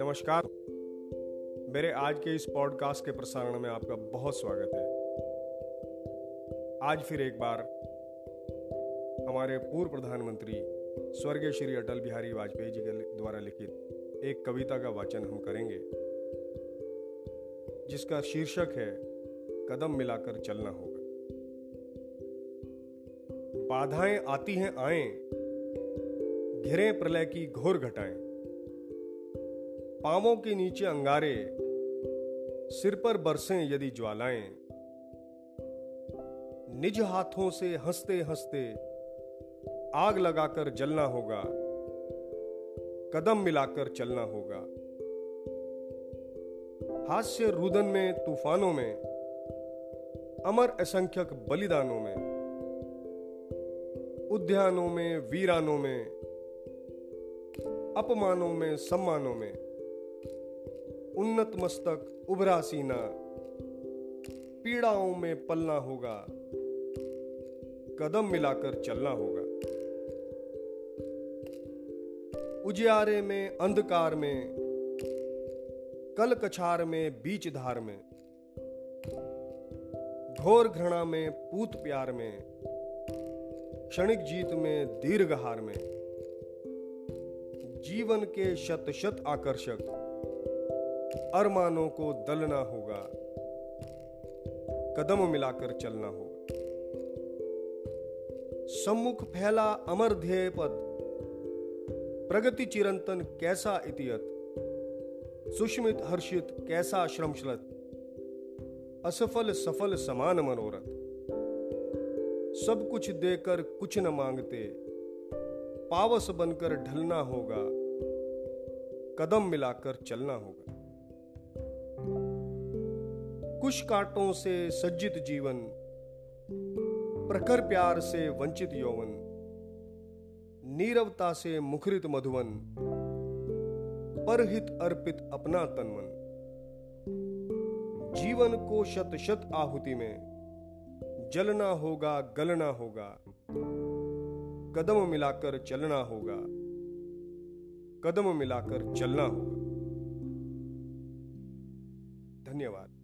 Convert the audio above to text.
नमस्कार। मेरे आज के इस पॉडकास्ट के प्रसारण में आपका बहुत स्वागत है। आज फिर एक बार हमारे पूर्व प्रधानमंत्री स्वर्गीय श्री अटल बिहारी वाजपेयी जी के द्वारा लिखित एक कविता का वाचन हम करेंगे, जिसका शीर्षक है कदम मिलाकर चलना होगा। बाधाएं आती हैं आएं, घिरे प्रलय की घोर घटाएं, पांवों के नीचे अंगारे, सिर पर बरसें यदि ज्वालाएं, निज हाथों से हंसते हंसते आग लगाकर जलना होगा, कदम मिलाकर चलना होगा। हास्य रुदन में, तूफानों में, अमर असंख्यक बलिदानों में, उद्यानों में, वीरानों में, अपमानों में, सम्मानों में, उन्नत मस्तक, उभरा सीना, पीड़ाओं में पलना होगा, कदम मिलाकर चलना होगा। उजियारे में, अंधकार में, कल कछार में, बीच धार में, घोर घृणा में, पूत प्यार में, क्षणिक जीत में, दीर्घहार में, जीवन के शत शत आकर्षक अरमानों को दलना होगा, कदम मिलाकर चलना होगा। सम्मुख फैला अमर ध्येय पथ, प्रगति चिरंतन कैसा इतियत, सुष्मित हर्षित कैसा श्रमशलत, असफल सफल समान मनोरथ, सब कुछ देकर कुछ न मांगते, पावस बनकर ढलना होगा, कदम मिलाकर चलना होगा। कुश कांटों से सज्जित जीवन, प्रखर प्यार से वंचित यौवन, नीरवता से मुखरित मधुवन, परहित अर्पित अपना तनमन, जीवन को शत शत आहुति में जलना होगा, गलना होगा, कदम मिलाकर चलना होगा, कदम मिलाकर चलना होगा। धन्यवाद।